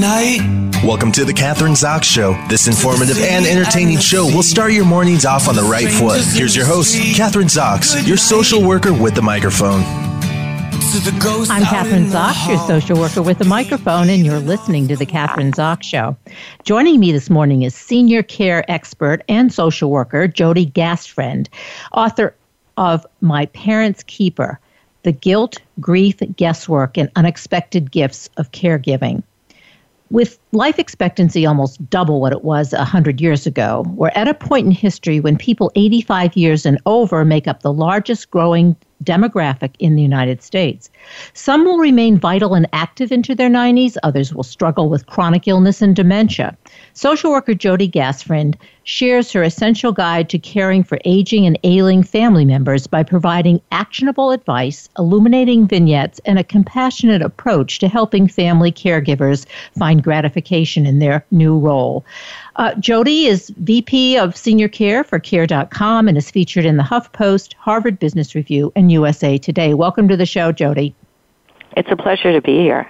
night. Welcome to the Kathryn Zox Show. This informative and entertaining show will start your mornings off on the right foot. Here's your host, Kathryn Zox, your social worker with the microphone. I'm Kathryn Zox, your social worker with the microphone, and you're listening to the Kathryn Zox Show. Joining me this morning is senior care expert and social worker, Jody Gastfriend, author of My Parents' Keeper, The Guilt, Grief, Guesswork, and Unexpected Gifts of Caregiving. With life expectancy almost double what it was 100 years ago, we're at a point in history when people 85 years and over make up the largest growing demographic in the United States. Some will remain vital and active into their 90s. Others will struggle with chronic illness and dementia. Social worker Jody Gastfriend shares her essential guide to caring for aging and ailing family members by providing actionable advice, illuminating vignettes, and a compassionate approach to helping family caregivers find gratification in their new role. Jody is VP of Senior Care for Care.com and is featured in the HuffPost, Harvard Business Review, and USA Today. Welcome to the show, Jody. It's a pleasure to be here.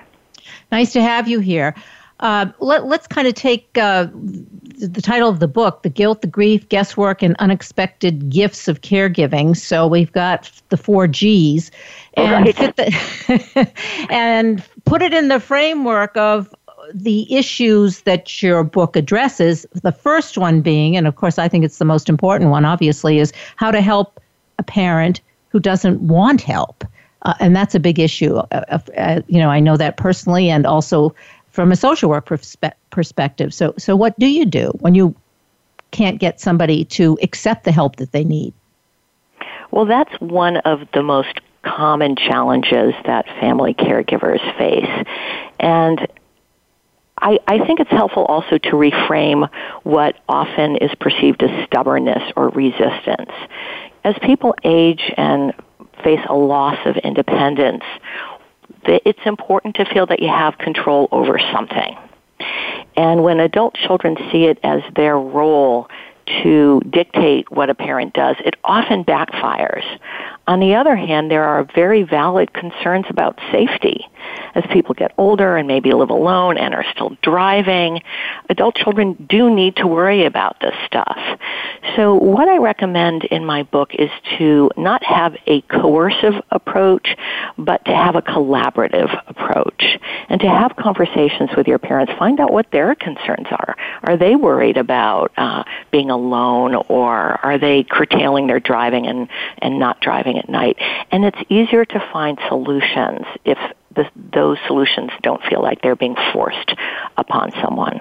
Nice to have you here. Let's kind of take the title of the book, The Guilt, the Grief, Guesswork, and Unexpected Gifts of Caregiving. So we've got the four G's. And, right. And put it in the framework of the issues that your book addresses. The first one being, and of course I think it's the most important one, obviously, is how to help a parent who doesn't want help. And that's a big issue. I know that personally and also from a social work perspective. So what do you do when you can't get somebody to accept the help that they need? Well, that's one of the most common challenges that family caregivers face. And I think it's helpful also to reframe what often is perceived as stubbornness or resistance. As people age and face a loss of independence, it's important to feel that you have control over something. And when adult children see it as their role to dictate what a parent does, it often backfires. On the other hand, there are very valid concerns about safety. As people get older and maybe live alone and are still driving, adult children do need to worry about this stuff. So what I recommend in my book is to not have a coercive approach, but to have a collaborative approach and to have conversations with your parents. Find out what their concerns are. Are they worried about being alone, or are they curtailing their driving and not driving at night? And it's easier to find solutions if those solutions don't feel like they're being forced upon someone.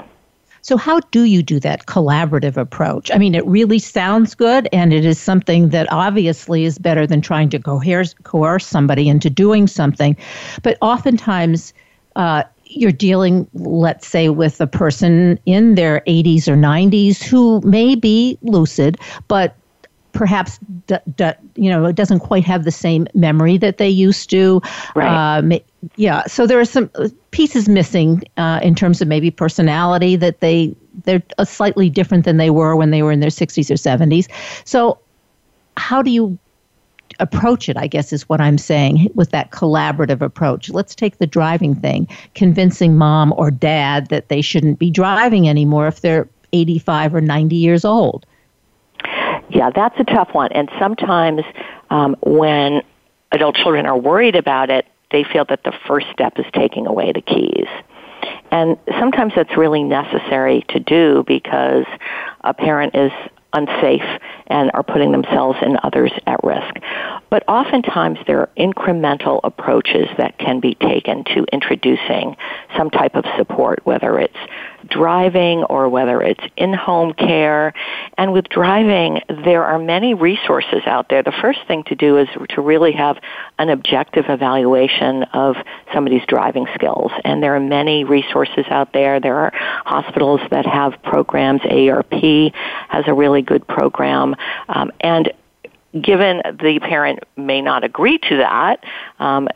So how do you do that collaborative approach? I mean, it really sounds good, and it is something that obviously is better than trying to coerce somebody into doing something. But oftentimes, you're dealing, let's say, with a person in their 80s or 90s who may be lucid, but perhaps it doesn't quite have the same memory that they used to. Right. So there are some pieces missing in terms of maybe personality, that they're slightly different than they were when they were in their 60s or 70s. So how do you approach it, I guess, is what I'm saying, with that collaborative approach? Let's take the driving thing, convincing mom or dad that they shouldn't be driving anymore if they're 85 or 90 years old. Yeah, that's a tough one. And sometimes when adult children are worried about it, they feel that the first step is taking away the keys. And sometimes that's really necessary to do because a parent is unsafe and are putting themselves and others at risk. But oftentimes there are incremental approaches that can be taken to introducing some type of support, whether it's driving or whether it's in-home care. And with driving, there are many resources out there. The first thing to do is to really have an objective evaluation of somebody's driving skills. And there are many resources out there. There are hospitals that have programs. AARP has a really good program. And given the parent may not agree to that,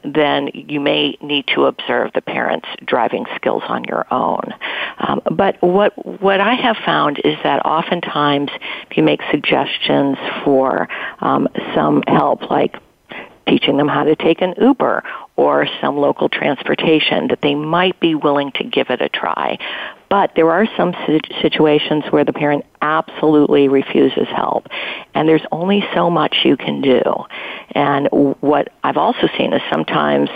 then you may need to observe the parent's driving skills on your own. But what I have found is that oftentimes if you make suggestions for some help, like teaching them how to take an Uber or some local transportation, that they might be willing to give it a try. But there are some situations where the parent absolutely refuses help, and there's only so much you can do. And what I've also seen is sometimes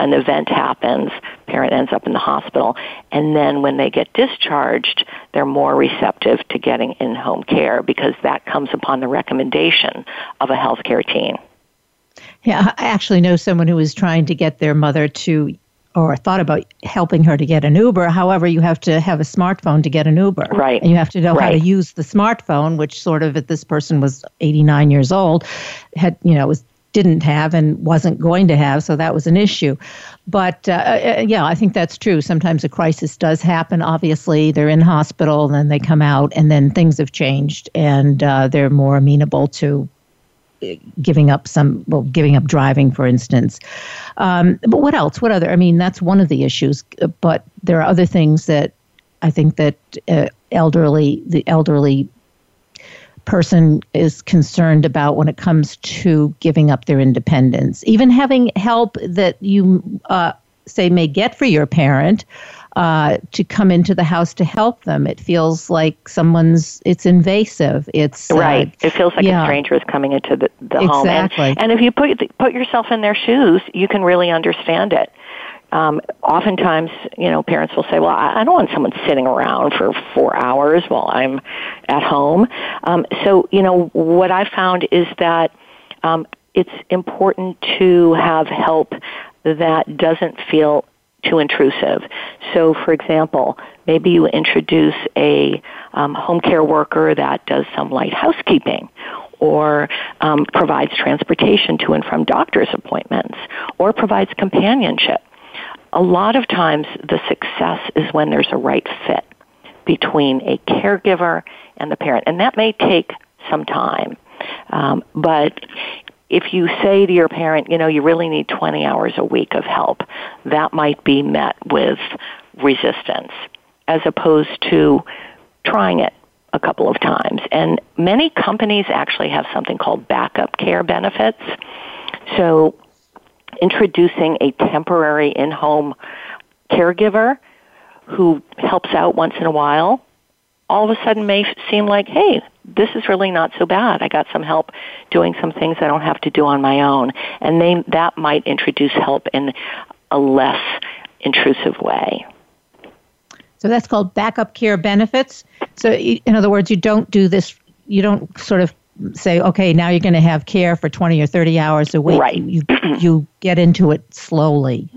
an event happens, parent ends up in the hospital, and then when they get discharged, they're more receptive to getting in-home care because that comes upon the recommendation of a healthcare team. Yeah, I actually know someone who was trying to get their mother to, or thought about helping her to get an Uber. However, you have to have a smartphone to get an Uber. Right. And you have to know how to use the smartphone, which sort of, this person was 89 years old, didn't have and wasn't going to have, so that was an issue. But yeah, I think that's true. Sometimes a crisis does happen. Obviously, they're in hospital, then they come out, and then things have changed, and they're more amenable to giving up driving, for instance. But what else? What other? I mean, that's one of the issues. But there are other things that I think that the elderly person is concerned about when it comes to giving up their independence. Even having help that you may get for your parent to come into the house to help them, it feels like it's invasive. It's right. It feels like a stranger is coming into the home. Exactly. And if you put yourself in their shoes, you can really understand it. Oftentimes, parents will say, well, I don't want someone sitting around for 4 hours while I'm at home. What I found is that it's important to have help that doesn't feel too intrusive. So, for example, maybe you introduce a home care worker that does some light housekeeping, or provides transportation to and from doctor's appointments, or provides companionship. A lot of times the success is when there's a right fit between a caregiver and the parent. And that may take some time. But if you say to your parent, you really need 20 hours a week of help, that might be met with resistance as opposed to trying it a couple of times. And many companies actually have something called backup care benefits. So introducing a temporary in-home caregiver who helps out once in a while, all of a sudden may seem like, hey, this is really not so bad. I got some help doing some things I don't have to do on my own. And that might introduce help in a less intrusive way. So that's called backup care benefits. So in other words, you don't do this, you don't sort of say, okay, now you're going to have care for 20 or 30 hours a week. Right. You get into it slowly.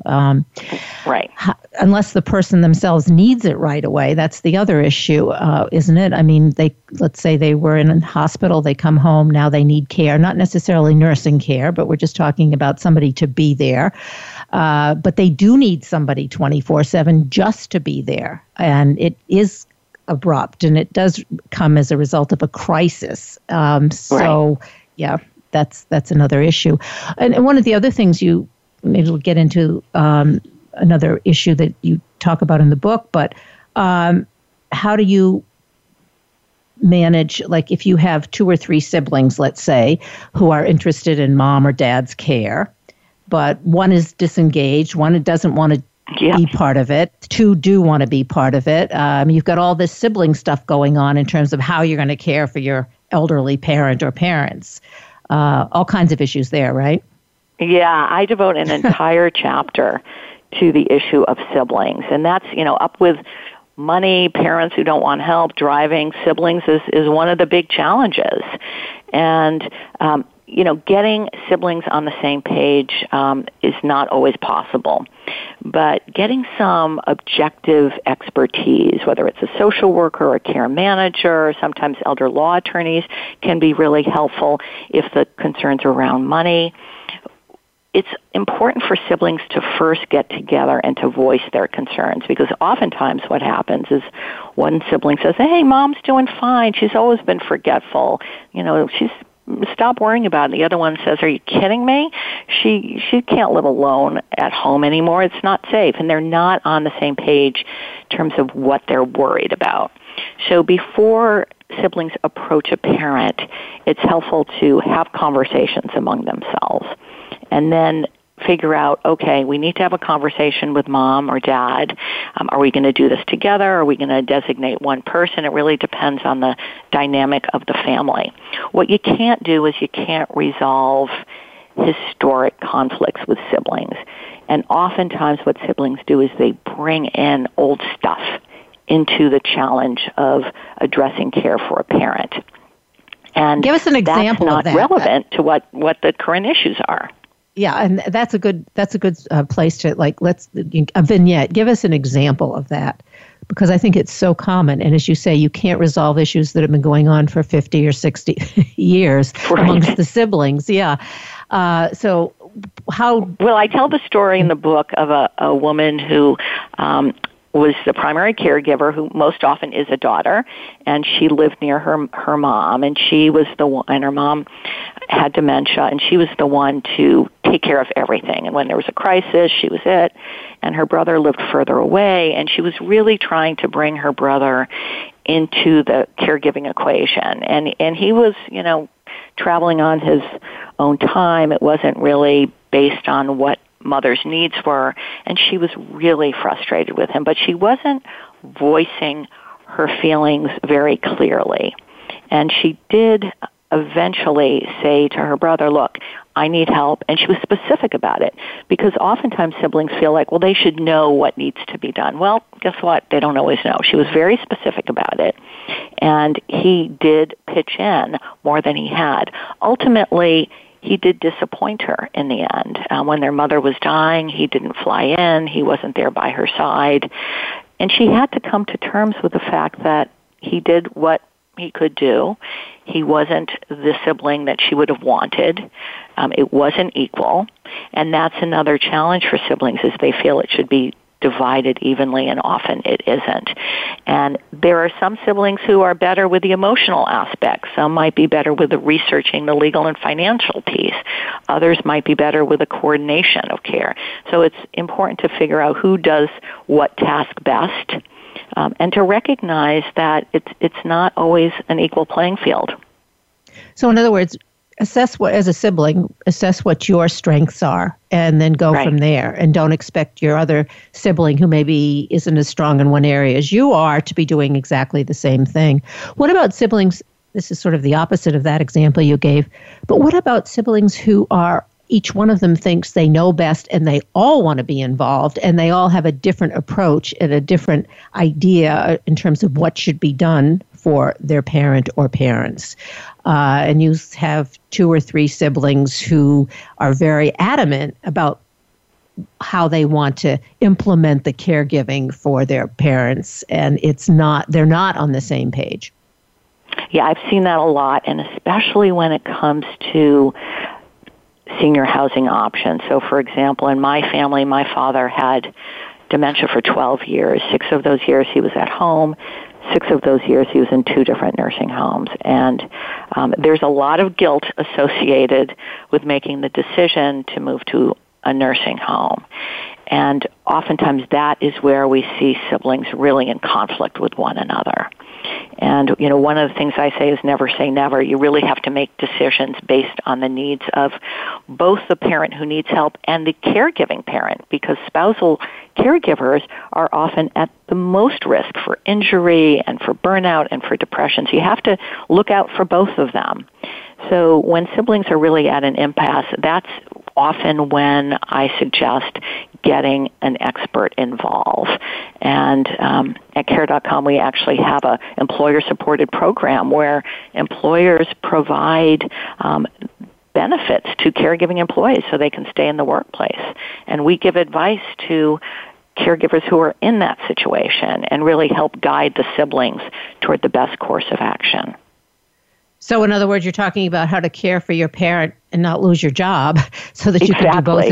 Unless the person themselves needs it right away. That's the other issue, isn't it? I mean, let's say they were in a hospital, they come home, now they need care, not necessarily nursing care, but we're just talking about somebody to be there. But they do need somebody 24/7 just to be there. And it is abrupt, and it does come as a result of a crisis. That's another issue. And one of the other things you maybe we'll get into another issue that you talk about in the book, but how do you manage, like if you have 2 or 3 siblings, let's say, who are interested in mom or dad's care, but one is disengaged, one doesn't want to be part of it, 2 do want to be part of it. You've got all this sibling stuff going on in terms of how you're going to care for your elderly parent or parents. All kinds of issues there, right? Yeah, I devote an entire chapter to the issue of siblings. And that's, up with money, parents who don't want help, driving, siblings is one of the big challenges. And, getting siblings on the same page is not always possible. But getting some objective expertise, whether it's a social worker or a care manager, sometimes elder law attorneys, can be really helpful if the concerns are around money. It's important for siblings to first get together and to voice their concerns, because oftentimes what happens is one sibling says, hey, mom's doing fine. She's always been forgetful. Stop worrying about it. And the other one says, are you kidding me? She can't live alone at home anymore. It's not safe. And they're not on the same page in terms of what they're worried about. So before siblings approach a parent, it's helpful to have conversations among themselves. And then figure out, okay, we need to have a conversation with mom or dad. Are we going to do this together? Are we going to designate one person? It really depends on the dynamic of the family. What you can't do is you can't resolve historic conflicts with siblings. And oftentimes what siblings do is they bring in old stuff into the challenge of addressing care for a parent. And give us an example of that. That's not relevant to what the current issues are. Yeah, and that's a good place to, like, a vignette. Give us an example of that, because I think it's so common. And as you say, you can't resolve issues that have been going on for 50 or 60 years right. amongst the siblings. Yeah. So how... Well, I tell the story in the book of a woman who... was the primary caregiver, who most often is a daughter, and she lived near her mom, and she was the one, and her mom had dementia, and she was the one to take care of everything. And when there was a crisis, she was it, and her brother lived further away, and she was really trying to bring her brother into the caregiving equation. And he was, you know, traveling on his own time. It wasn't really based on what mother's needs were, and she was really frustrated with him, but she wasn't voicing her feelings very clearly. And she did eventually say to her brother, look, I need help, and she was specific about it, because oftentimes siblings feel like, well, they should know what needs to be done. Well, guess what? They don't always know. She was very specific about it, and he did pitch in more than he had. Ultimately, he did disappoint her in the end. When their mother was dying, he didn't fly in. He wasn't there by her side. And she had to come to terms with the fact that he did what he could do. He wasn't the sibling that she would have wanted. It wasn't equal. And that's another challenge for siblings, is they feel it should be divided evenly, and often it isn't. And there are some siblings who are better with the emotional aspect. Some might be better with the researching, the legal and financial piece. Others might be better with the coordination of care. So it's important to figure out who does what task best, and to recognize that it's not always an equal playing field. So in other words, assess what your strengths are, and then go right. from there. And don't expect your other sibling, who maybe isn't as strong in one area as you are, to be doing exactly the same thing. What about siblings? This is sort of the opposite of that example you gave. But what about siblings who are, each one of them thinks they know best, and they all want to be involved, and they all have a different approach and a different idea in terms of what should be done for their parent or parents? And you have 2 or 3 siblings who are very adamant about how they want to implement the caregiving for their parents, and they're not on the same page. Yeah, I've seen that a lot, and especially when it comes to senior housing options. So, for example, in my family, my father had dementia for 12 years. 6 of those years he was at home. 6 of those years he was in 2 different nursing homes. And there's a lot of guilt associated with making the decision to move to a nursing home. And oftentimes that is where we see siblings really in conflict with one another. And, you know, one of the things I say is never say never. You really have to make decisions based on the needs of both the parent who needs help and the caregiving parent, because spousal caregivers are often at the most risk for injury and for burnout and for depression. So you have to look out for both of them. So when siblings are really at an impasse, that's often when I suggest getting an expert involved. And at Care.com, we actually have an employer-supported program where employers provide benefits to caregiving employees so they can stay in the workplace. And we give advice to caregivers who are in that situation and really help guide the siblings toward the best course of action. So in other words, you're talking about how to care for your parent and not lose your job, so that you exactly. can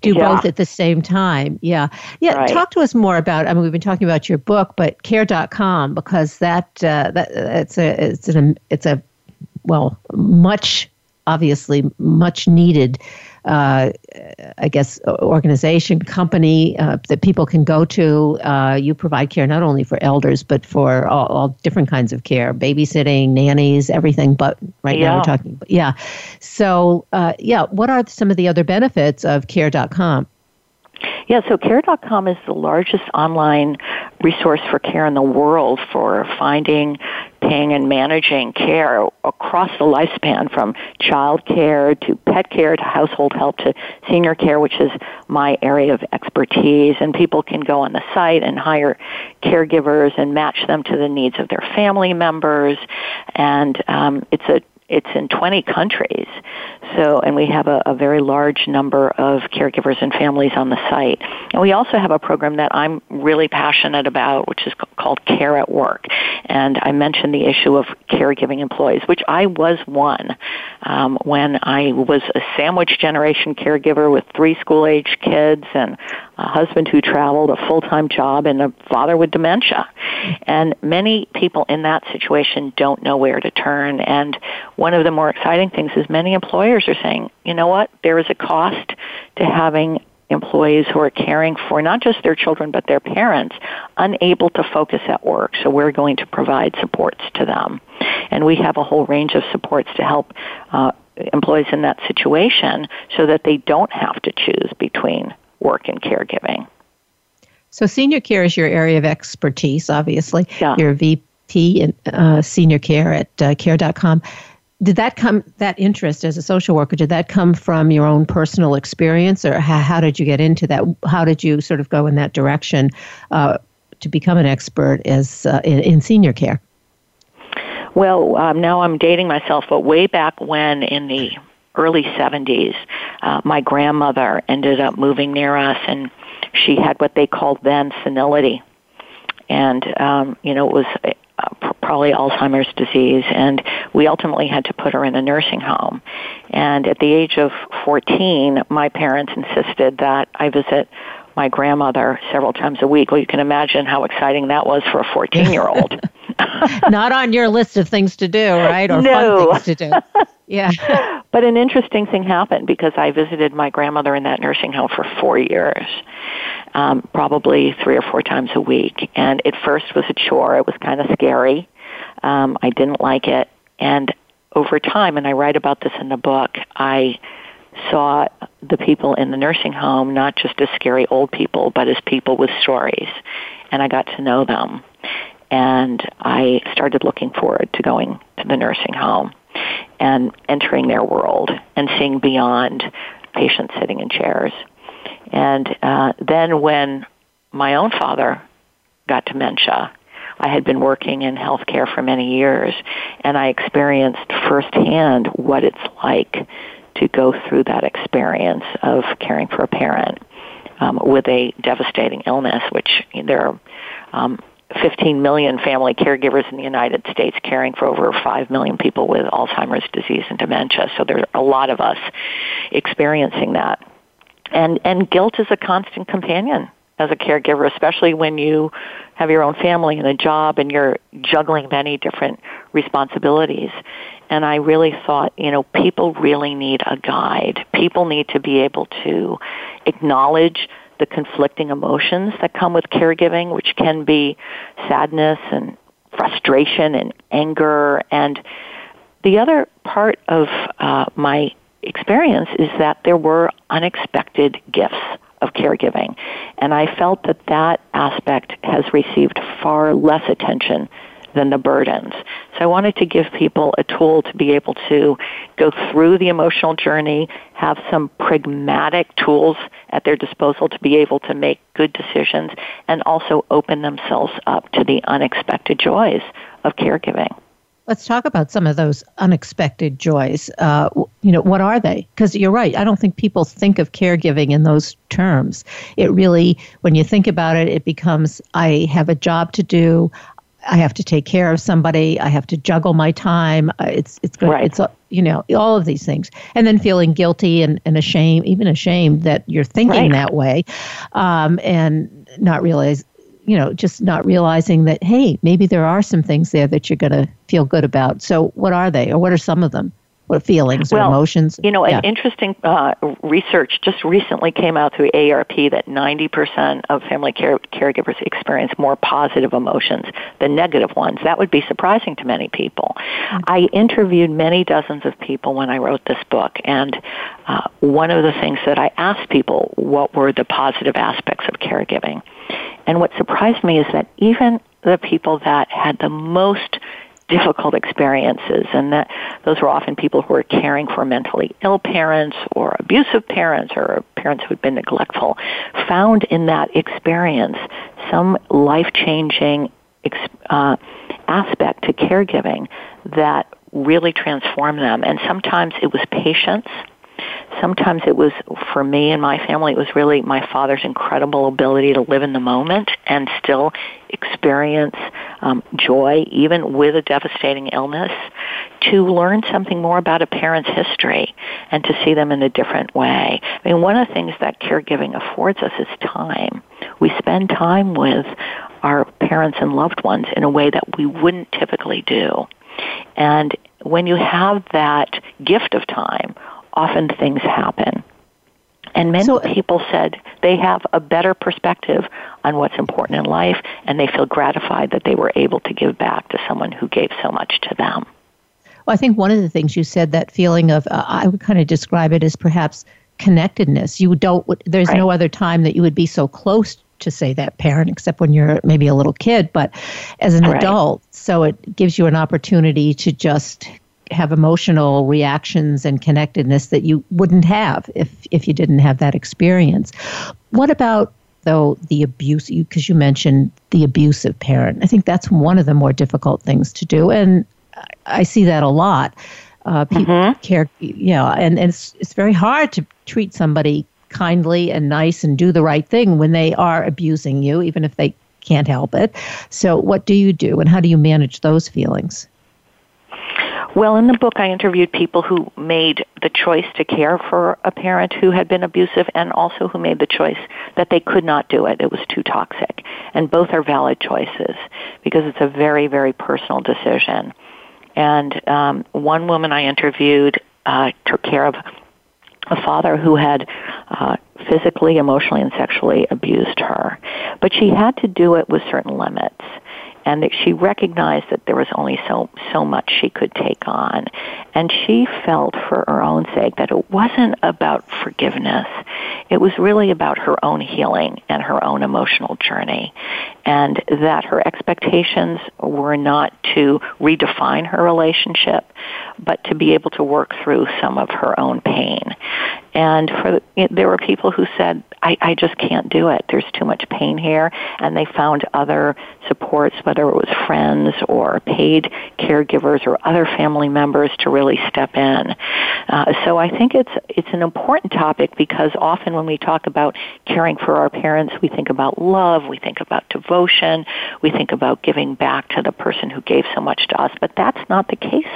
do both. Both at the same time. Yeah. Yeah. Right. Talk to us more about, we've been talking about your book, but Care.com, because it's a much needed I guess, organization, company that people can go to. You provide care not only for elders, but for all different kinds of care, babysitting, nannies, everything. But right now we're talking. Yeah. So, what are some of the other benefits of Care.com? Yeah, so Care.com is the largest online resource for care in the world for finding, paying, and managing care across the lifespan, from child care to pet care to household help to senior care, which is my area of expertise. And people can go on the site and hire caregivers and match them to the needs of their family members. And it's in 20 countries. So, and we have a very large number of caregivers and families on the site. And we also have a program that I'm really passionate about, which is called Care at Work. And I mentioned the issue of caregiving employees, which I was one when I was a sandwich generation caregiver with 3 school-aged kids and a husband who traveled, a full-time job, and a father with dementia. And many people in that situation don't know where to turn. And one of the more exciting things is many employers are saying, you know what, there is a cost to having employees who are caring for not just their children but their parents unable to focus at work. So we're going to provide supports to them. And we have a whole range of supports to help employees in that situation so that they don't have to choose between work and caregiving. So senior care is your area of expertise, obviously. Yeah. You're a VP in senior care at care.com. Did that interest as a social worker, did that come from your own personal experience, or how did you get into that? How did you sort of go in that direction to become an expert as in senior care? Well, now I'm dating myself, but way back when, in the early 70s, my grandmother ended up moving near us, and she had what they called then senility. And, it was probably Alzheimer's disease, and we ultimately had to put her in a nursing home. And at the age of 14, my parents insisted that I visit my grandmother several times a week. Well, you can imagine how exciting that was for a 14-year-old. Not on your list of things to do, right? Or no. Fun things to do. Yeah. But an interesting thing happened, because I visited my grandmother in that nursing home for 4 years, probably 3 or 4 times a week. And it first was a chore. It was kind of scary. I didn't like it. And over time, and I write about this in the book, I saw the people in the nursing home not just as scary old people, but as people with stories. And I got to know them. And I started looking forward to going to the nursing home and entering their world and seeing beyond patients sitting in chairs. And then when my own father got dementia, I had been working in healthcare for many years, and I experienced firsthand what it's like to go through that experience of caring for a parent with a devastating illness, which there are 15 million family caregivers in the United States caring for over 5 million people with Alzheimer's disease and dementia. So there are a lot of us experiencing that. And guilt is a constant companion as a caregiver, especially when you have your own family and a job and you're juggling many different responsibilities. And I really thought, people really need a guide. People need to be able to acknowledge the conflicting emotions that come with caregiving, which can be sadness and frustration and anger. And the other part of my experience is that there were unexpected gifts of caregiving. And I felt that that aspect has received far less attention than the burdens. So I wanted to give people a tool to be able to go through the emotional journey, have some pragmatic tools at their disposal to be able to make good decisions, and also open themselves up to the unexpected joys of caregiving. Let's talk about some of those unexpected joys. What are they? Because you're right. I don't think people think of caregiving in those terms. It really, when you think about it, it becomes, I have a job to do, I have to take care of somebody, I have to juggle my time. It's good. Right. It's all of these things, and then feeling guilty and ashamed that you're thinking that way, and not realize, just not realizing that, hey, maybe there are some things there that you're going to feel good about. So what are they, or what are some of them? or feelings or emotions? You know, an interesting research just recently came out through AARP that 90% of family caregivers experience more positive emotions than negative ones. That would be surprising to many people. Mm-hmm. I interviewed many dozens of people when I wrote this book, and one of the things that I asked people, what were the positive aspects of caregiving? And what surprised me is that even the people that had the most difficult experiences, and that those were often people who were caring for mentally ill parents or abusive parents or parents who had been neglectful, found in that experience some life-changing aspect to caregiving that really transformed them. And sometimes it was patience. Sometimes it was, for me and my family, it was really my father's incredible ability to live in the moment and still experience joy, even with a devastating illness, to learn something more about a parent's history and to see them in a different way. I mean, one of the things that caregiving affords us is time. We spend time with our parents and loved ones in a way that we wouldn't typically do. And when you have that gift of time, often things happen. And many people said they have a better perspective on what's important in life, and they feel gratified that they were able to give back to someone who gave so much to them. Well, I think one of the things you said, that feeling of, I would kind of describe it as perhaps connectedness. There's no other time that you would be so close to, say, that parent, except when you're maybe a little kid, but as an adult. So it gives you an opportunity to just have emotional reactions and connectedness that you wouldn't have if you didn't have that experience. What about, though, the abuse? Because you mentioned the abusive parent. I think that's one of the more difficult things to do, and I see that a lot. People care, and it's very hard to treat somebody kindly and nice and do the right thing when they are abusing you, even if they can't help it. So what do you do, and how do you manage those feelings? Well, in the book, I interviewed people who made the choice to care for a parent who had been abusive, and also who made the choice that they could not do it. It was too toxic. And both are valid choices, because it's a very, very personal decision. And one woman I interviewed took care of a father who had physically, emotionally, and sexually abused her. But she had to do it with certain limits, and that she recognized that there was only so much she could take on. And she felt, for her own sake, that it wasn't about forgiveness. It was really about her own healing and her own emotional journey, and that her expectations were not to redefine her relationship, but to be able to work through some of her own pain. And there were people who said, I just can't do it. There's too much pain here. And they found other supports, whether it was friends or paid caregivers or other family members, to really step in. So I think it's an important topic, because often when we talk about caring for our parents, we think about love, we think about devotion, we think about giving back to the person who gave so much to us. But that's not the case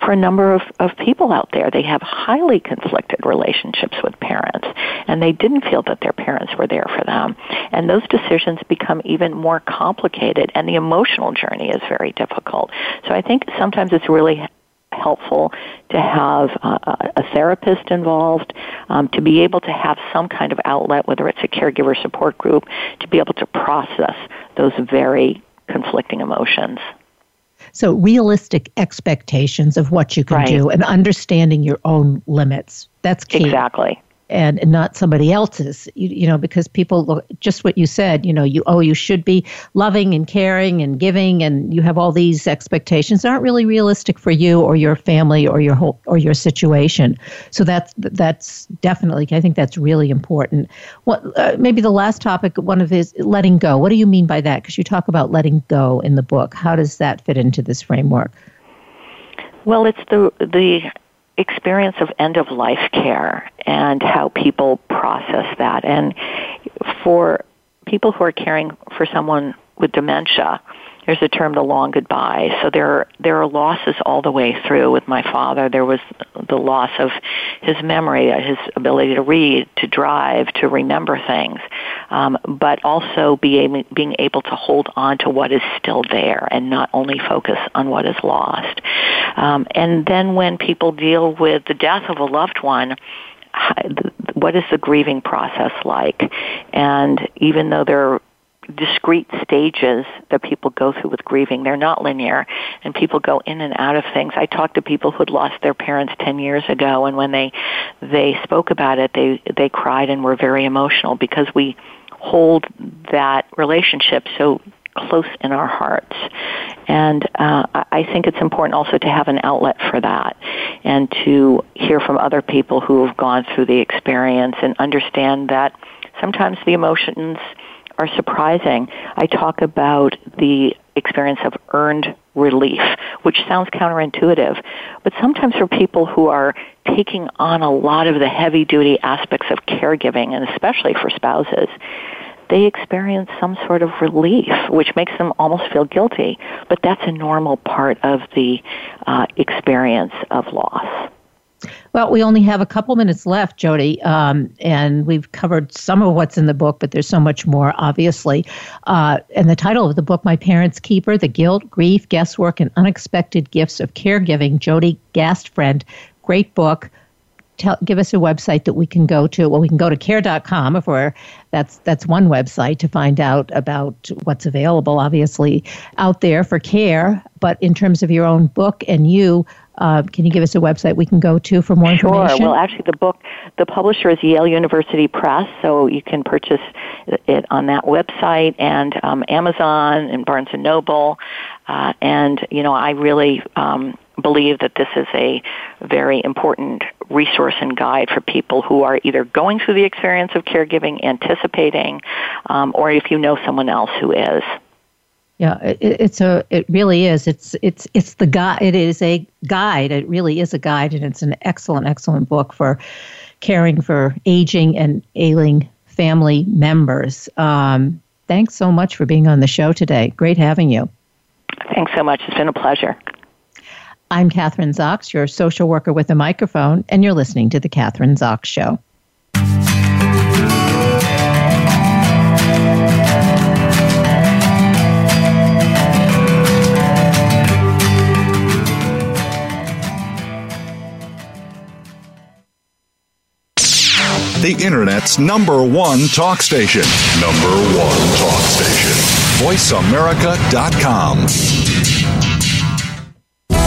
for a number of people out there. They have highly conflicted relationships with parents, and they didn't feel that their parents were there for them. And those decisions become even more complicated, and the emotional journey is very difficult. So I think sometimes it's really helpful to have a therapist involved, to be able to have some kind of outlet, whether it's a caregiver support group, to be able to process those very conflicting emotions. So realistic expectations of what you can do, and understanding your own limits. That's key. Exactly. And not somebody else's, because people, just what you said, you should be loving and caring and giving, and you have all these expectations that aren't really realistic for you or your family or your whole or your situation. So that's definitely, I think that's really important. What maybe the last topic, one of is letting go. What do you mean by that? Because you talk about letting go in the book. How does that fit into this framework? Well, it's the experience of end-of-life care and how people process that. And for people who are caring for someone with dementia, there's a term, the long goodbye. So there are losses all the way through. With my father, there was the loss of his memory, his ability to read, to drive, to remember things, but also being able to hold on to what is still there and not only focus on what is lost. And then when people deal with the death of a loved one, what is the grieving process like? And even though there are discrete stages that people go through with grieving, they're not linear, and people go in and out of things. I talked to people who had lost their parents 10 years ago, and when they spoke about it, they cried and were very emotional because we hold that relationship so close in our hearts. And I think it's important also to have an outlet for that and to hear from other people who have gone through the experience and understand that sometimes the emotions are surprising. I talk about the experience of earned relief, which sounds counterintuitive, but sometimes for people who are taking on a lot of the heavy-duty aspects of caregiving, and especially for spouses, they experience some sort of relief, which makes them almost feel guilty, but that's a normal part of the experience of loss. Well, we only have a couple minutes left, Jody, and we've covered some of what's in the book, but there's so much more, obviously. And the title of the book, My Parents' Keeper, The Guilt, Grief, Guesswork, and Unexpected Gifts of Caregiving, Jody Gastfriend, great book. Give us a website that we can go to. Well, we can go to Care.com if we're, that's one website to find out about what's available, obviously, out there for care. But in terms of your own book and you, can you give us a website we can go to for more information? Sure. Well, actually, the book, the publisher is Yale University Press, so you can purchase it on that website and Amazon and Barnes & Noble. And, you know, I really believe that this is a very important resource and guide for people who are either going through the experience of caregiving, anticipating, or if you know someone else who is. Yeah, it really is. It's the guide. It is a guide. It really is a guide, and it's an excellent book for caring for aging and ailing family members. Thanks so much for being on the show today. Great having you. Thanks so much. It's been a pleasure. I'm Kathryn Zox, your social worker with a microphone, and you're listening to The Kathryn Zox Show. The Internet's #1 talk station. #1 talk station. VoiceAmerica.com.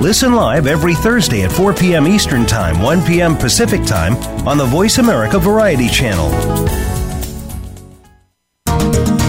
Listen live every Thursday at 4 p.m. Eastern Time, 1 p.m. Pacific Time on the Voice America Variety Channel.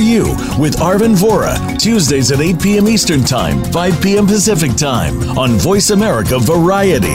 You with Arvind Vora, Tuesdays at 8 p.m. Eastern Time, 5 p.m. Pacific Time on Voice America Variety.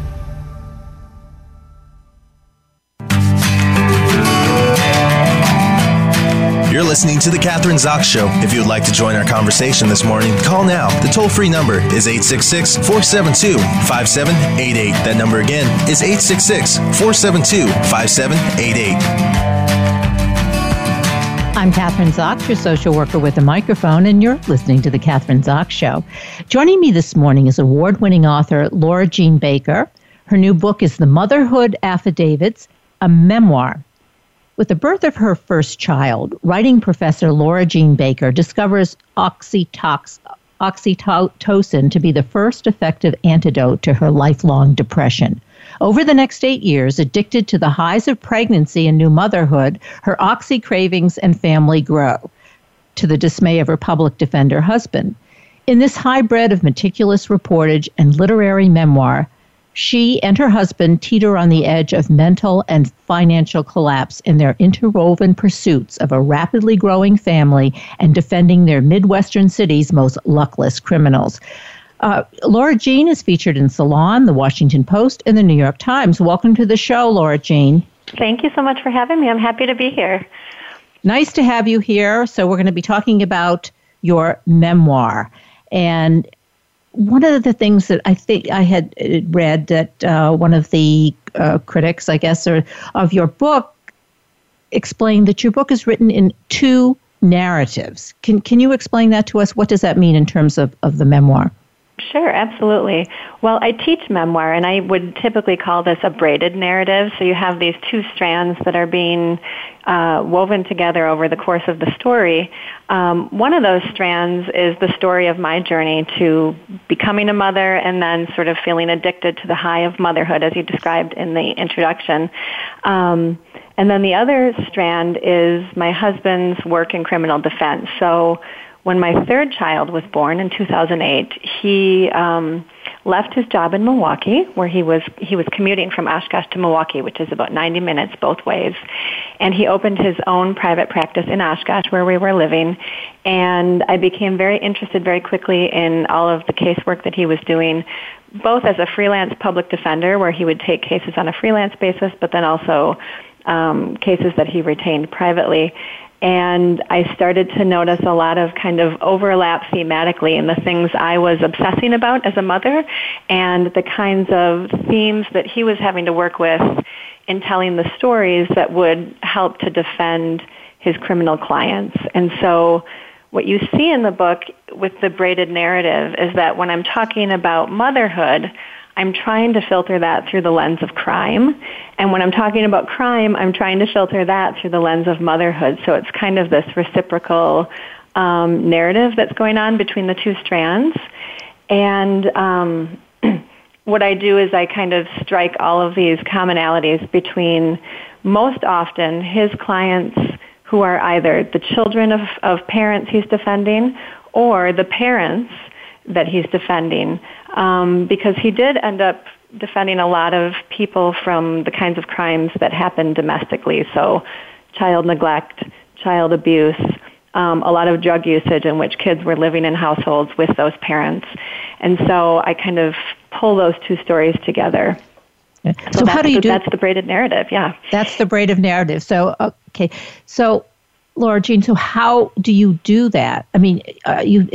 You're listening to The Kathryn Zox Show. If you would like to join our conversation this morning, call now. The toll-free number is 866-472-5788. That number again is 866-472-5788. I'm Kathryn Zox, your social worker with a microphone, and you're listening to The Kathryn Zox Show. Joining me this morning is award-winning author Laura Jean Baker. Her new book is The Motherhood Affidavits: A Memoir. With the birth of her first child, writing professor Laura Jean Baker discovers oxytocin to be the first effective antidote to her lifelong depression. Over the next 8 years, addicted to the highs of pregnancy and new motherhood, her oxy cravings and family grow, to the dismay of her public defender husband. In this hybrid of meticulous reportage and literary memoir, she and her husband teeter on the edge of mental and financial collapse in their interwoven pursuits of a rapidly growing family and defending their Midwestern city's most luckless criminals. Laura Jean is featured in Salon, The Washington Post, and The New York Times. Welcome to the show, Laura Jean. Thank you so much for having me. I'm happy to be here. Nice to have you here. So we're going to be talking about your memoir. And one of the things that I think I had read that one of the critics, I guess, of your book explained that your book is written in two narratives. Can you explain that to us? What does that mean in terms of the memoir? Sure, absolutely. Well, I teach memoir, and I would typically call this a braided narrative. So you have these two strands that are being woven together over the course of the story. One of those strands is the story of my journey to becoming a mother and then sort of feeling addicted to the high of motherhood, as you described in the introduction. And then the other strand is my husband's work in criminal defense. So when my third child was born in 2008, he left his job in Milwaukee, where he was commuting from Oshkosh to Milwaukee, which is about 90 minutes both ways. And he opened his own private practice in Oshkosh, where we were living. And I became very interested very quickly in all of the casework that he was doing, both as a freelance public defender, where he would take cases on a freelance basis, but then also cases that he retained privately. And I started to notice a lot of kind of overlap thematically in the things I was obsessing about as a mother and the kinds of themes that he was having to work with in telling the stories that would help to defend his criminal clients. And so what you see in the book with the braided narrative is that when I'm talking about motherhood, I'm trying to filter that through the lens of crime. And when I'm talking about crime, I'm trying to filter that through the lens of motherhood. So it's kind of this reciprocal narrative that's going on between the two strands. And what I do is I kind of strike all of these commonalities between, most often, his clients who are either the children of parents he's defending or the parents that he's defending, because he did end up defending a lot of people from the kinds of crimes that happen domestically, so child neglect, child abuse, a lot of drug usage in which kids were living in households with those parents. And so I kind of pull those two stories together. Okay. So how do you do that? That's the braided narrative, yeah. That's the braided narrative. So, okay. So, Laura Jean, so how do you do that? I mean, you've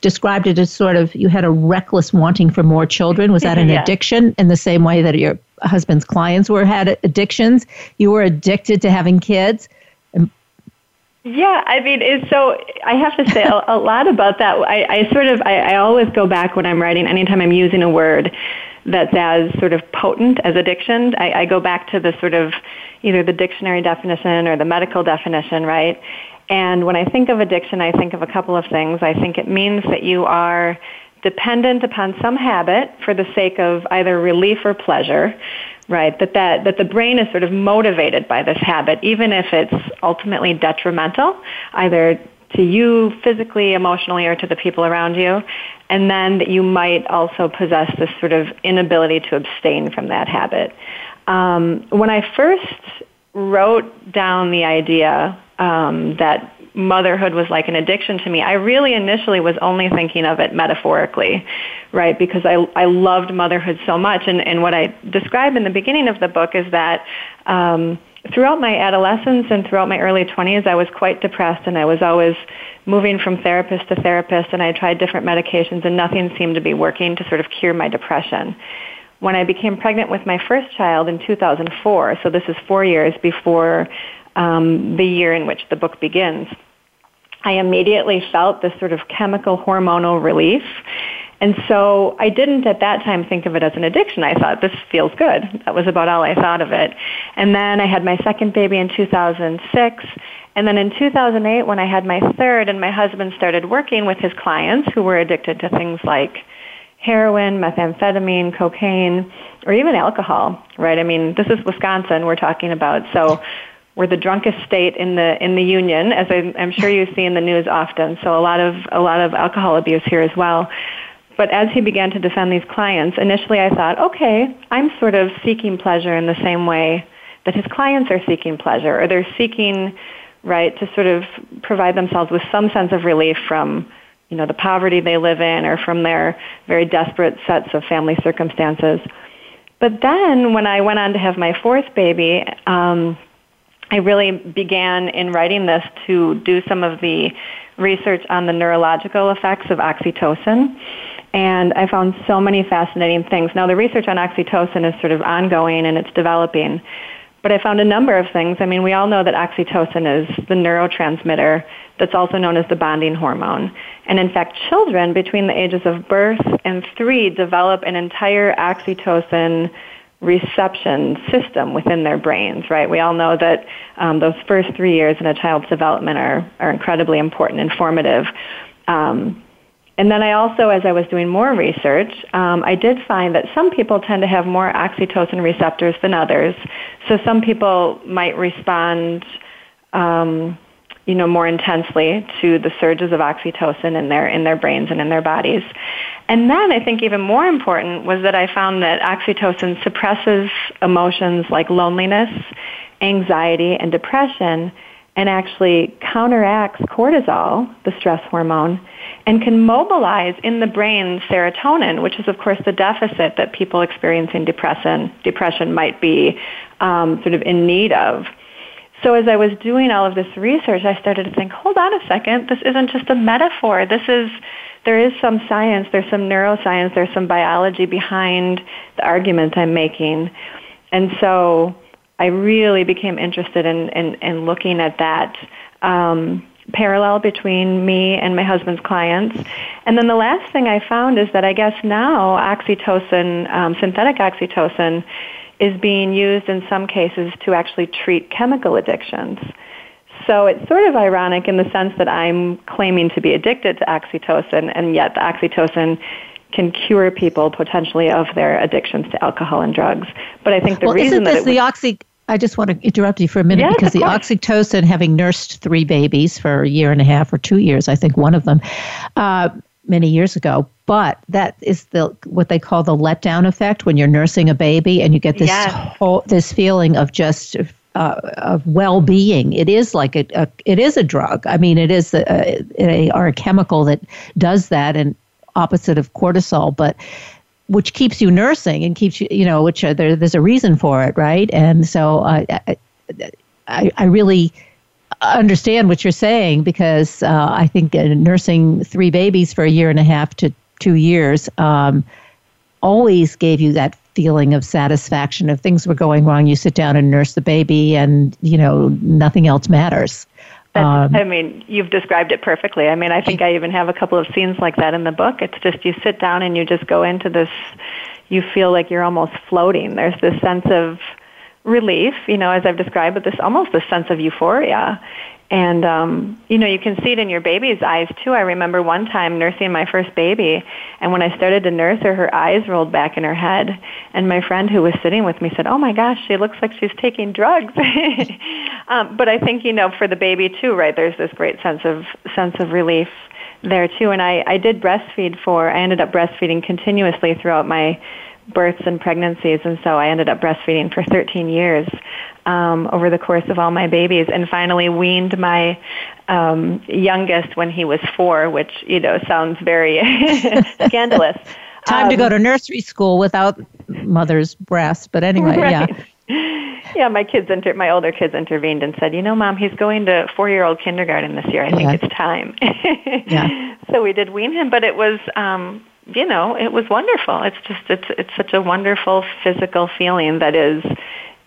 described it as sort of you had a reckless wanting for more children. Was that an addiction in the same way that your husband's clients had addictions? You were addicted to having kids. Yeah, I mean, so I have to say a lot about that. I always go back when I'm writing, anytime I'm using a word that's as sort of potent as addiction, I go back to the sort of either the dictionary definition or the medical definition, right? And when I think of addiction, I think of a couple of things. I think it means that you are dependent upon some habit for the sake of either relief or pleasure, right? That the brain is sort of motivated by this habit, even if it's ultimately detrimental, either to you physically, emotionally, or to the people around you, and then that you might also possess this sort of inability to abstain from that habit. When I first wrote down the idea that motherhood was like an addiction to me, I really initially was only thinking of it metaphorically, right? Because I loved motherhood so much. And what I describe in the beginning of the book is that throughout my adolescence and throughout my early 20s, I was quite depressed, and I was always moving from therapist to therapist, and I tried different medications, and nothing seemed to be working to sort of cure my depression. When I became pregnant with my first child in 2004, so this is 4 years before the year in which the book begins. I immediately felt this sort of chemical hormonal relief. And so I didn't at that time think of it as an addiction. I thought, this feels good. That was about all I thought of it. And then I had my second baby in 2006. And then in 2008, when I had my third and my husband started working with his clients who were addicted to things like heroin, methamphetamine, cocaine, or even alcohol, right? I mean, this is Wisconsin we're talking about. So we're the drunkest state in the union, as I'm sure you see in the news often. So a lot of alcohol abuse here as well. But as he began to defend these clients, initially I thought, okay, I'm sort of seeking pleasure in the same way that his clients are seeking pleasure, or they're seeking, right, to sort of provide themselves with some sense of relief from, you know, the poverty they live in or from their very desperate sets of family circumstances. But then when I went on to have my fourth baby, I really began in writing this to do some of the research on the neurological effects of oxytocin, and I found so many fascinating things. Now, the research on oxytocin is sort of ongoing and it's developing, but I found a number of things. I mean, we all know that oxytocin is the neurotransmitter that's also known as the bonding hormone. And in fact, children between the ages of birth and 3 develop an entire oxytocin reception system within their brains, right? We all know that those first 3 years in a child's development are incredibly important and formative. And then I also, as I was doing more research, I did find that some people tend to have more oxytocin receptors than others. So some people might respond more intensely to the surges of oxytocin in their brains and in their bodies. And then I think even more important was that I found that oxytocin suppresses emotions like loneliness, anxiety, and depression, and actually counteracts cortisol, the stress hormone, and can mobilize in the brain serotonin, which is, of course, the deficit that people experiencing depression might be sort of in need of. So as I was doing all of this research, I started to think, hold on a second, this isn't just a metaphor. There is some science, there's some neuroscience, there's some biology behind the argument I'm making. And so I really became interested in looking at that parallel between me and my husband's clients. And then the last thing I found is that I guess now oxytocin, synthetic oxytocin, is being used in some cases to actually treat chemical addictions. So it's sort of ironic in the sense that I'm claiming to be addicted to oxytocin, and yet the oxytocin can cure people potentially of their addictions to alcohol and drugs. But I think the reason that I just want to interrupt you for a minute, yes, because the oxytocin, having nursed 3 babies for a year and a half or 2 years, I think one of them, many years ago, but that is what they call the letdown effect when you're nursing a baby and you get this whole feeling of just of well-being. It is like it is a drug. I mean, it is a chemical that does that, and opposite of cortisol, but which keeps you nursing and keeps you, which there's a reason for it, right? And so I really understand what you're saying, because I think nursing 3 babies for a year and a half to 2 years always gave you that feeling of satisfaction. If things were going wrong, you sit down and nurse the baby and, nothing else matters. You've described it perfectly. I mean, I think I even have a couple of scenes like that in the book. It's just you sit down and you just go into this, you feel like you're almost floating. There's this sense of relief, as I've described, but this almost a sense of euphoria. And, you can see it in your baby's eyes, too. I remember one time nursing my first baby, and when I started to nurse her eyes rolled back in her head. And my friend who was sitting with me said, oh, my gosh, she looks like she's taking drugs. But I think, for the baby, too, right, there's this great sense of relief there, too. And I did breastfeed I ended up breastfeeding continuously throughout my births and pregnancies, and so I ended up breastfeeding for 13 years over the course of all my babies, and finally weaned my youngest when he was 4, which sounds very scandalous. Time to go to nursery school without mother's breast, but anyway, right. Yeah, my older kids intervened and said, Mom, he's going to 4-year-old kindergarten this year. I think it's time. Yeah. So we did wean him, but it was. It was wonderful. It's such a wonderful physical feeling that is,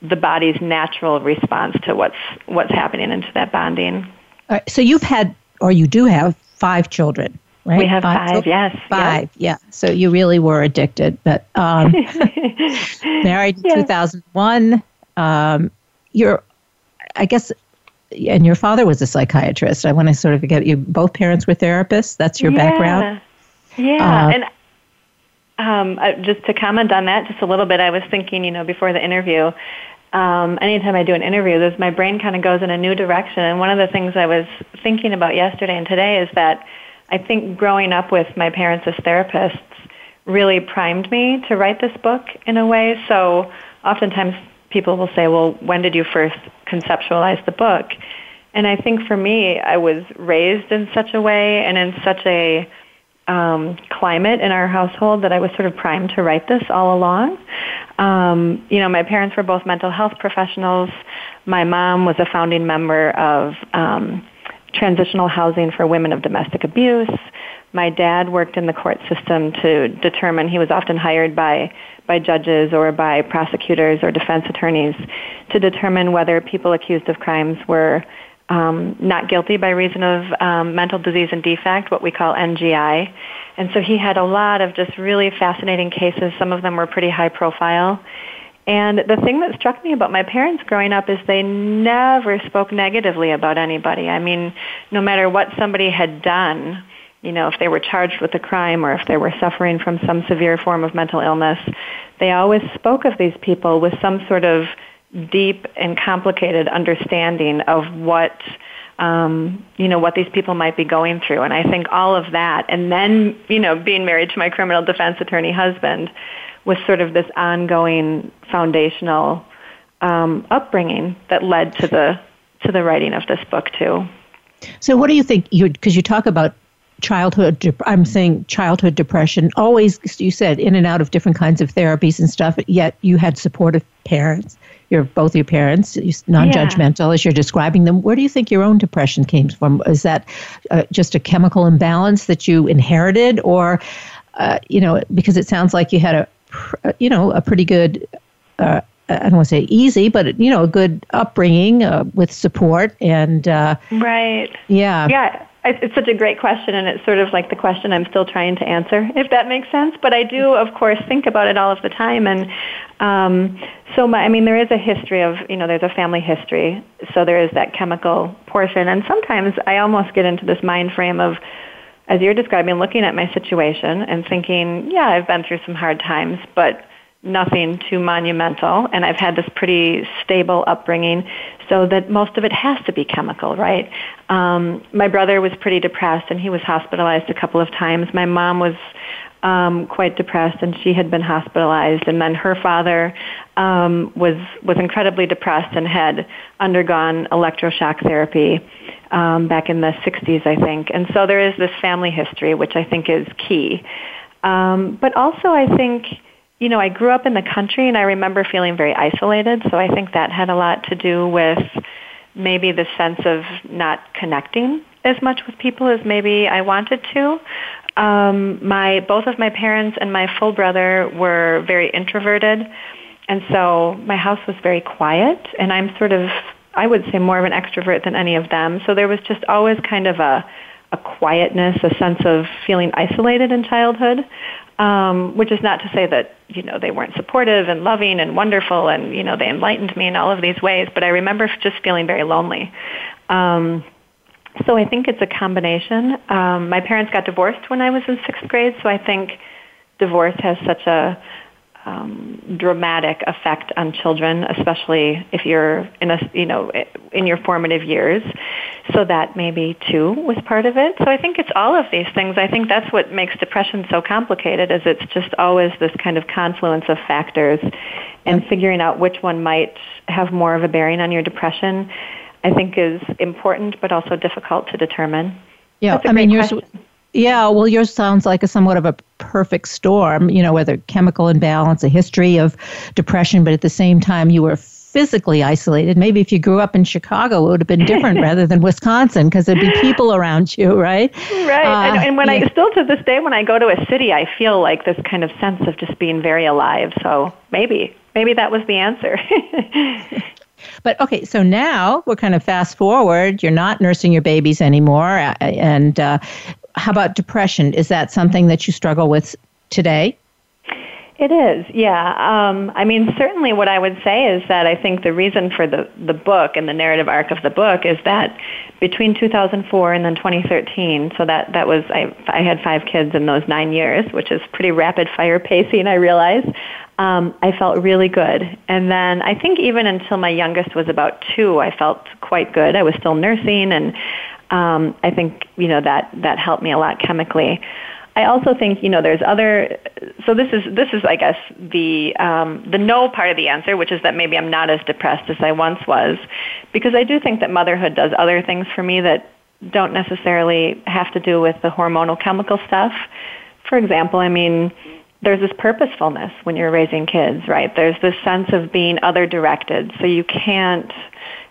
the body's natural response to what's happening into that bonding. All right, so you've had, or you do have, 5 children, right? We have 5, yes. 5, yeah. So you really were addicted, but married in 2001. And your father was a psychiatrist. I want to sort of get you. Both parents were therapists. That's your background. Yeah, and just to comment on that just a little bit, I was thinking, before the interview, anytime I do an interview, my brain kind of goes in a new direction. And one of the things I was thinking about yesterday and today is that I think growing up with my parents as therapists really primed me to write this book in a way. So oftentimes people will say, well, when did you first conceptualize the book? And I think for me, I was raised in such a way and in such a climate in our household that I was sort of primed to write this all along. My parents were both mental health professionals. My mom was a founding member of Transitional Housing for Women of Domestic Abuse. My dad worked in the court system to determine, he was often hired by judges or by prosecutors or defense attorneys to determine whether people accused of crimes were not guilty by reason of mental disease and defect, what we call NGI. And so he had a lot of just really fascinating cases. Some of them were pretty high profile. And the thing that struck me about my parents growing up is they never spoke negatively about anybody. I mean, no matter what somebody had done, if they were charged with a crime or if they were suffering from some severe form of mental illness, they always spoke of these people with some sort of deep and complicated understanding of what these people might be going through. And I think all of that, and then, being married to my criminal defense attorney husband, was sort of this ongoing foundational upbringing that led to the writing of this book too. So what do you think, because you talk about childhood depression, always, you said, in and out of different kinds of therapies and stuff, yet you had supportive parents, both your parents, non-judgmental as you're describing them. Where do you think your own depression came from? Is that just a chemical imbalance that you inherited, or, because it sounds like you had a pretty good, I don't want to say easy, but, a good upbringing with support and... right. Yeah. Yeah. It's such a great question, and it's sort of like the question I'm still trying to answer, if that makes sense. But I do, of course, think about it all of the time. And there is a history of, there's a family history. So there is that chemical portion. And sometimes I almost get into this mind frame of, as you're describing, looking at my situation and thinking, yeah, I've been through some hard times, but nothing too monumental, and I've had this pretty stable upbringing, so that most of it has to be chemical, right? My brother was pretty depressed, and he was hospitalized a couple of times. My mom was quite depressed, and she had been hospitalized, and then her father was incredibly depressed and had undergone electroshock therapy back in the 60s, I think. And so there is this family history, which I think is key. But also I think... I grew up in the country, and I remember feeling very isolated, so I think that had a lot to do with maybe the sense of not connecting as much with people as maybe I wanted to. Both of my parents and my full brother were very introverted, and so my house was very quiet, and I'm I would say more of an extrovert than any of them, so there was just always kind of a quietness, a sense of feeling isolated in childhood, which is not to say that, they weren't supportive and loving and wonderful and, they enlightened me in all of these ways, but I remember just feeling very lonely. So I think it's a combination. My parents got divorced when I was in 6th grade, so I think divorce has such a dramatic effect on children, especially if you're in your formative years. So that maybe too was part of it. So I think it's all of these things. I think that's what makes depression so complicated, is it's just always this kind of confluence of factors, and figuring out which one might have more of a bearing on your depression, I think, is important but also difficult to determine. Yeah, I mean, yours sounds like somewhat of a perfect storm, whether chemical imbalance, a history of depression, but at the same time you were physically isolated. Maybe if you grew up in Chicago, it would have been different rather than Wisconsin, because there'd be people around you, right? Right. I still to this day, when I go to a city, I feel like this kind of sense of just being very alive. So maybe maybe that was the answer. But okay, so now we're kind of fast forward. You're not nursing your babies anymore. And how about depression? Is that something that you struggle with today? It is, yeah. I mean, certainly what I would say is that I think the reason for the book and the narrative arc of the book is that between 2004 and then 2013, so that was, I had 5 kids in those 9 years, which is pretty rapid fire pacing, I realize. I felt really good. And then I think even until my youngest was about 2, I felt quite good. I was still nursing, and I think, you know, that helped me a lot chemically. I also think, you know, there's other, so this is I guess the no part of the answer, which is that maybe I'm not as depressed as I once was, because I do think that motherhood does other things for me that don't necessarily have to do with the hormonal chemical stuff. For example, I mean, there's this purposefulness when you're raising kids, right? There's this sense of being other directed. So you can't,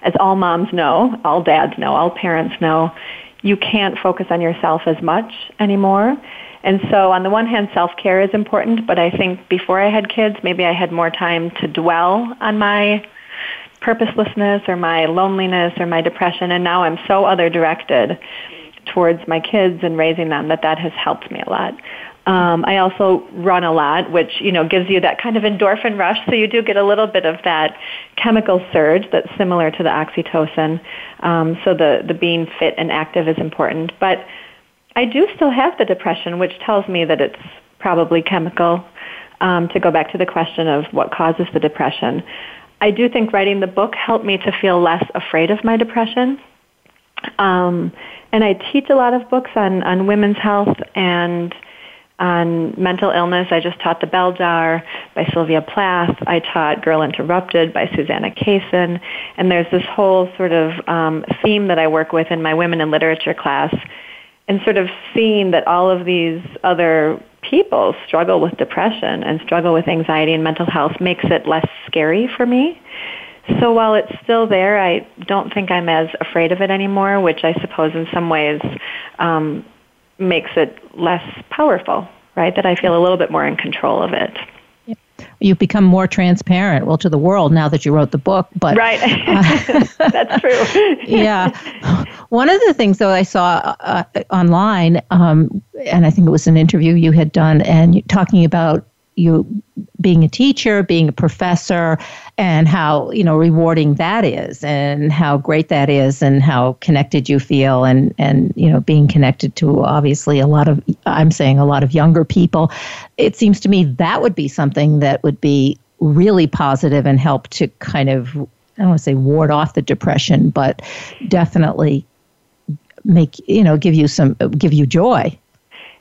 as all moms know, all dads know, all parents know, you can't focus on yourself as much anymore. And so on the one hand, self-care is important, but I think before I had kids, maybe I had more time to dwell on my purposelessness or my loneliness or my depression, and now I'm so other-directed towards my kids and raising them that has helped me a lot. I also run a lot, which, you know, gives you that kind of endorphin rush, so you do get a little bit of that chemical surge that's similar to the oxytocin. So the being fit and active is important. But I do still have the depression, which tells me that it's probably chemical, to go back to the question of what causes the depression. I do think writing the book helped me to feel less afraid of my depression. And I teach a lot of books on women's health and on mental illness. I just taught The Bell Jar by Sylvia Plath. I taught Girl Interrupted by Susanna Kaysen. And there's this whole sort of theme that I work with in my Women in Literature class, and sort of seeing that all of these other people struggle with depression and struggle with anxiety and mental health makes it less scary for me. So while it's still there, I don't think I'm as afraid of it anymore, which I suppose in some ways makes it less powerful, right? That I feel a little bit more in control of it. You've become more transparent, well, to the world now that you wrote the book. But right. That's true. Yeah. One of the things, though, I saw online, and I think it was an interview you had done, and you talking about you being a teacher, being a professor, and how, you know, rewarding that is, and how great that is, and how connected you feel, and you know, being connected to obviously a lot of younger people. It seems to me that would be something that would be really positive and help to kind of, I don't want to say ward off the depression, but definitely give you joy.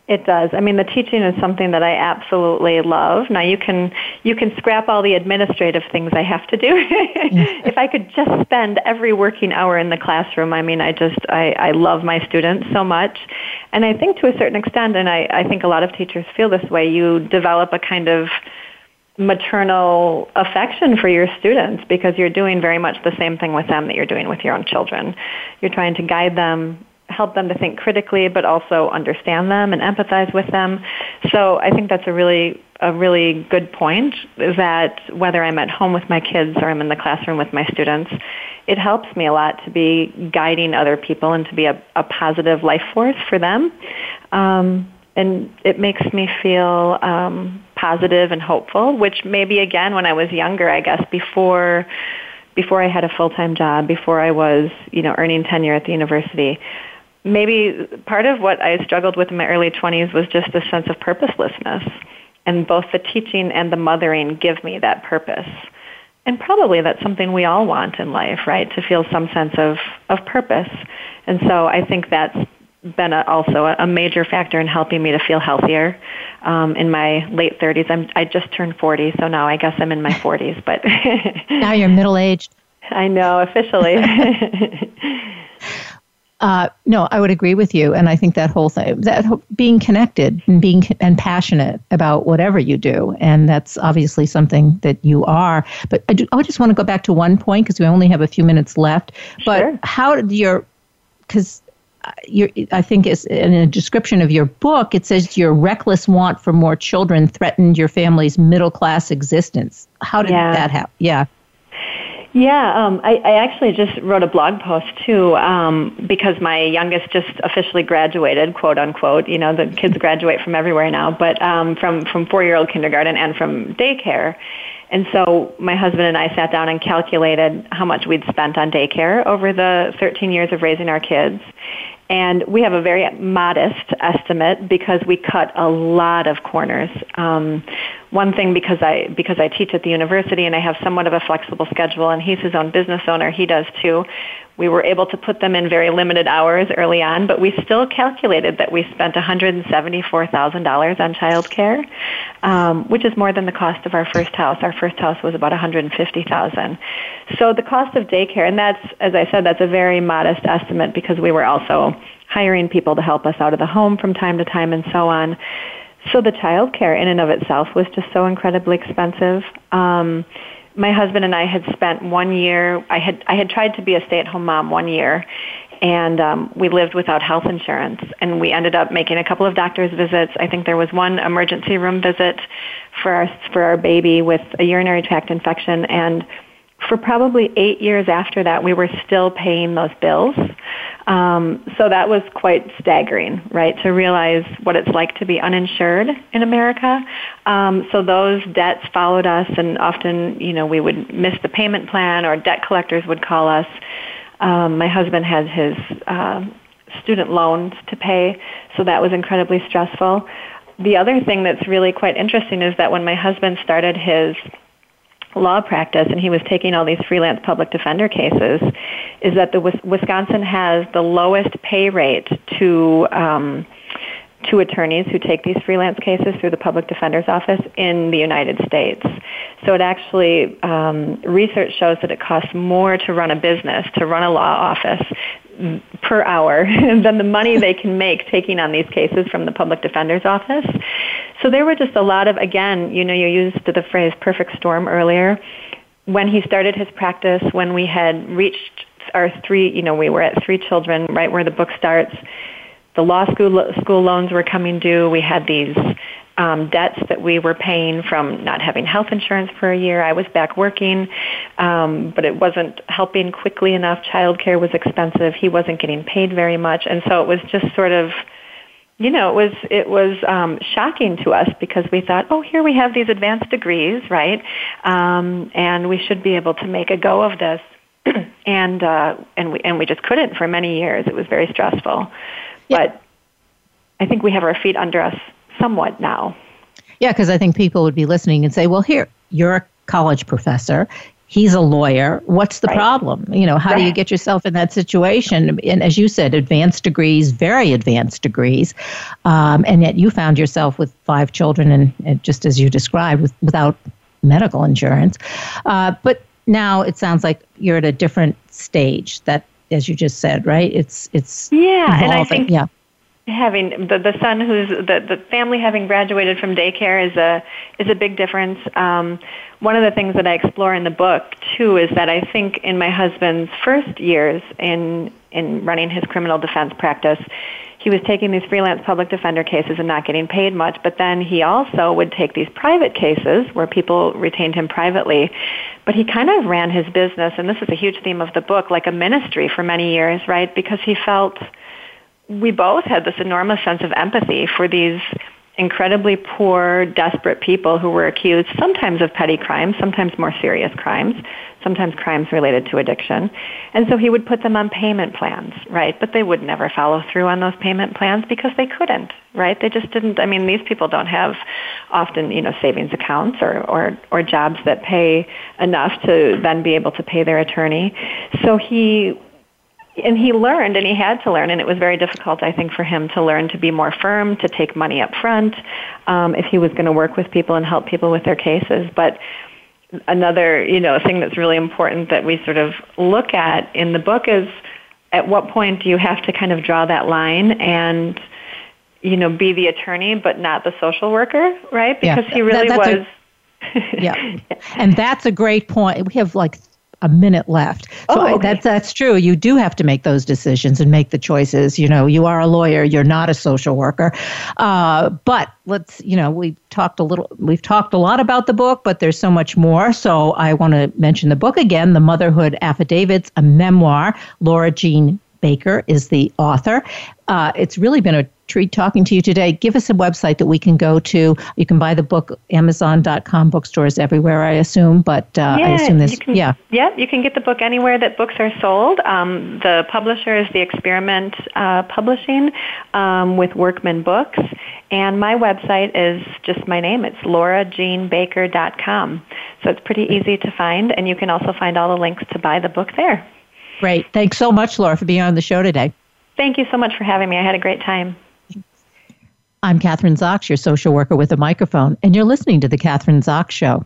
It does. I mean, the teaching is something that I absolutely love. Now, you can scrap all the administrative things I have to do. If I could just spend every working hour in the classroom, I mean, I love my students so much. And I think to a certain extent, and I think a lot of teachers feel this way, you develop a kind of maternal affection for your students because you're doing very much the same thing with them that you're doing with your own children. You're trying to guide them, help them to think critically, but also understand them and empathize with them. So I think that's a really good point, that whether I'm at home with my kids or I'm in the classroom with my students, it helps me a lot to be guiding other people and to be a positive life force for them. And it makes me feel positive and hopeful, which maybe, again, when I was younger, I guess before I had a full-time job, before I was, you know, earning tenure at the university, maybe part of what I struggled with in my early 20s was just the sense of purposelessness. And both the teaching and the mothering give me that purpose. And probably that's something we all want in life, right? To feel some sense of purpose. And so I think that's been also a major factor in helping me to feel healthier. In my late 30s, I just turned 40, so now I guess I'm in my 40s. But now you're middle-aged. I know, officially. No, I would agree with you, and I think that whole thing, that being connected and being passionate about whatever you do, and that's obviously something that you are. But I just want to go back to one point because we only have a few minutes left. But sure. How did your I think it's in a description of your book, it says your reckless want for more children threatened your family's middle-class existence. How did that happen? I actually just wrote a blog post, too, because my youngest just officially graduated, quote, unquote. You know, the kids graduate from everywhere now, but from four-year-old kindergarten and from daycare. And so my husband and I sat down and calculated how much we'd spent on daycare over the 13 years of raising our kids. And we have a very modest estimate because we cut a lot of corners. One thing, because I teach at the university and I have somewhat of a flexible schedule, and he's his own business owner, he does too, we were able to put them in very limited hours early on, but we still calculated that we spent $174,000 on child care, which is more than the cost of our first house. Our first house was about $150,000. So the cost of daycare, and that's, as I said, that's a very modest estimate because we were also hiring people to help us out of the home from time to time and so on. So the child care in and of itself was just so incredibly expensive. My husband and I had spent 1 year, I had tried to be a stay-at-home mom 1 year, and we lived without health insurance, and we ended up making a couple of doctor's visits. I think there was one emergency room visit for our baby with a urinary tract infection, and for probably 8 years after that, we were still paying those bills. So that was quite staggering, right, to realize what it's like to be uninsured in America. So those debts followed us, and often, you know, we would miss the payment plan or debt collectors would call us. My husband had his student loans to pay, so that was incredibly stressful. The other thing that's really quite interesting is that when my husband started his law practice and he was taking all these freelance public defender cases, is that the Wisconsin has the lowest pay rate to attorneys who take these freelance cases through the public defender's office in the United States. So it actually, research shows that it costs more to run a business, to run a law office per hour than the money they can make taking on these cases from the public defender's office. So there were just a lot of, again, you know, you used the phrase perfect storm earlier. When he started his practice, when we had reached our three, you know, we were at three children, right where the book starts, the law school loans were coming due. We had these debts that we were paying from not having health insurance for a year. I was back working, but it wasn't helping quickly enough. Childcare was expensive. He wasn't getting paid very much, and so it was just sort of, you know, it was shocking to us because we thought, oh, here we have these advanced degrees, right, and we should be able to make a go of this, and we just couldn't for many years. It was very stressful. Yeah. But I think we have our feet under us somewhat now. Yeah, because I think people would be listening and say, well, here, you're a college professor. He's a lawyer. What's the problem? You know, how do you get yourself in that situation? And as you said, advanced degrees, very advanced degrees. And yet you found yourself with five children and just as you described, without medical insurance. But now it sounds like you're at a different stage that, as you just said, right? It's evolving. And I think having the son who's the family having graduated from daycare is a big difference. One of the things that I explore in the book too is that I think in my husband's first years in running his criminal defense practice, he was taking these freelance public defender cases and not getting paid much, but then he also would take these private cases where people retained him privately, but he kind of ran his business, and this is a huge theme of the book, like a ministry for many years, right? Because he felt, we both had this enormous sense of empathy for these incredibly poor, desperate people who were accused sometimes of petty crimes, sometimes more serious crimes, sometimes crimes related to addiction. And so he would put them on payment plans, right? But they would never follow through on those payment plans because they couldn't, right? They just didn't. I mean, these people don't have often, you know, savings accounts or jobs that pay enough to then be able to pay their attorney. So he learned, and he had to learn, and it was very difficult, I think, for him to learn to be more firm, to take money up front, if he was going to work with people and help people with their cases. But another, you know, thing that's really important that we sort of look at in the book is at what point do you have to kind of draw that line and, you know, be the attorney but not the social worker, right? Because he really was. And that's a great point. We have like a minute left. So okay. That's true. You do have to make those decisions and make the choices. You know, you are a lawyer, you're not a social worker. But let's, you know, we've talked a lot about the book, but there's so much more. So I want to mention the book again, The Motherhood Affidavits, a memoir. Laura Jean Baker is the author. It's really been a treat talking to you today. Give us a website that we can go to. You can buy the book, Amazon.com, bookstores everywhere, I assume. But I assume this, Yeah, you can get the book anywhere that books are sold. The publisher is The Experiment Publishing with Workman Books. And my website is just my name. It's laurajeanbaker.com. So it's pretty easy to find. And you can also find all the links to buy the book there. Great. Thanks so much, Laura, for being on the show today. Thank you so much for having me. I had a great time. I'm Kathryn Zox, your social worker with a microphone, and you're listening to The Kathryn Zox Show.